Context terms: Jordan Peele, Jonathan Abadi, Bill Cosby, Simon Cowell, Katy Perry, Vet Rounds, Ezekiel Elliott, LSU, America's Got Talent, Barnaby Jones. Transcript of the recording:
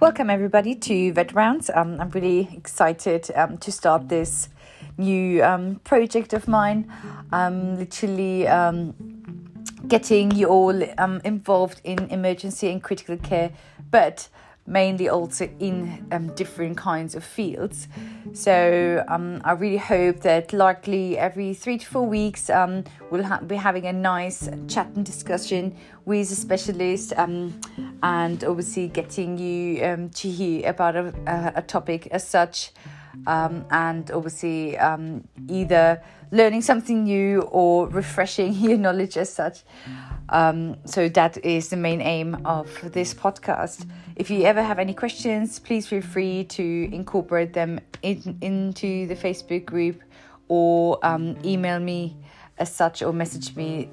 Welcome everybody to Vet Rounds. I'm really excited to start this new project of mine. Literally getting you all involved in emergency and critical care, but mainly also in different kinds of fields. So I really hope that likely every 3 to 4 weeks we'll be having a nice chat and discussion with a specialist and obviously getting you to hear about a topic as such, and obviously either learning something new or refreshing your knowledge as such. So that is the main aim of this podcast. If you ever have any questions, please feel free to incorporate them into the Facebook group or email me as such or message me.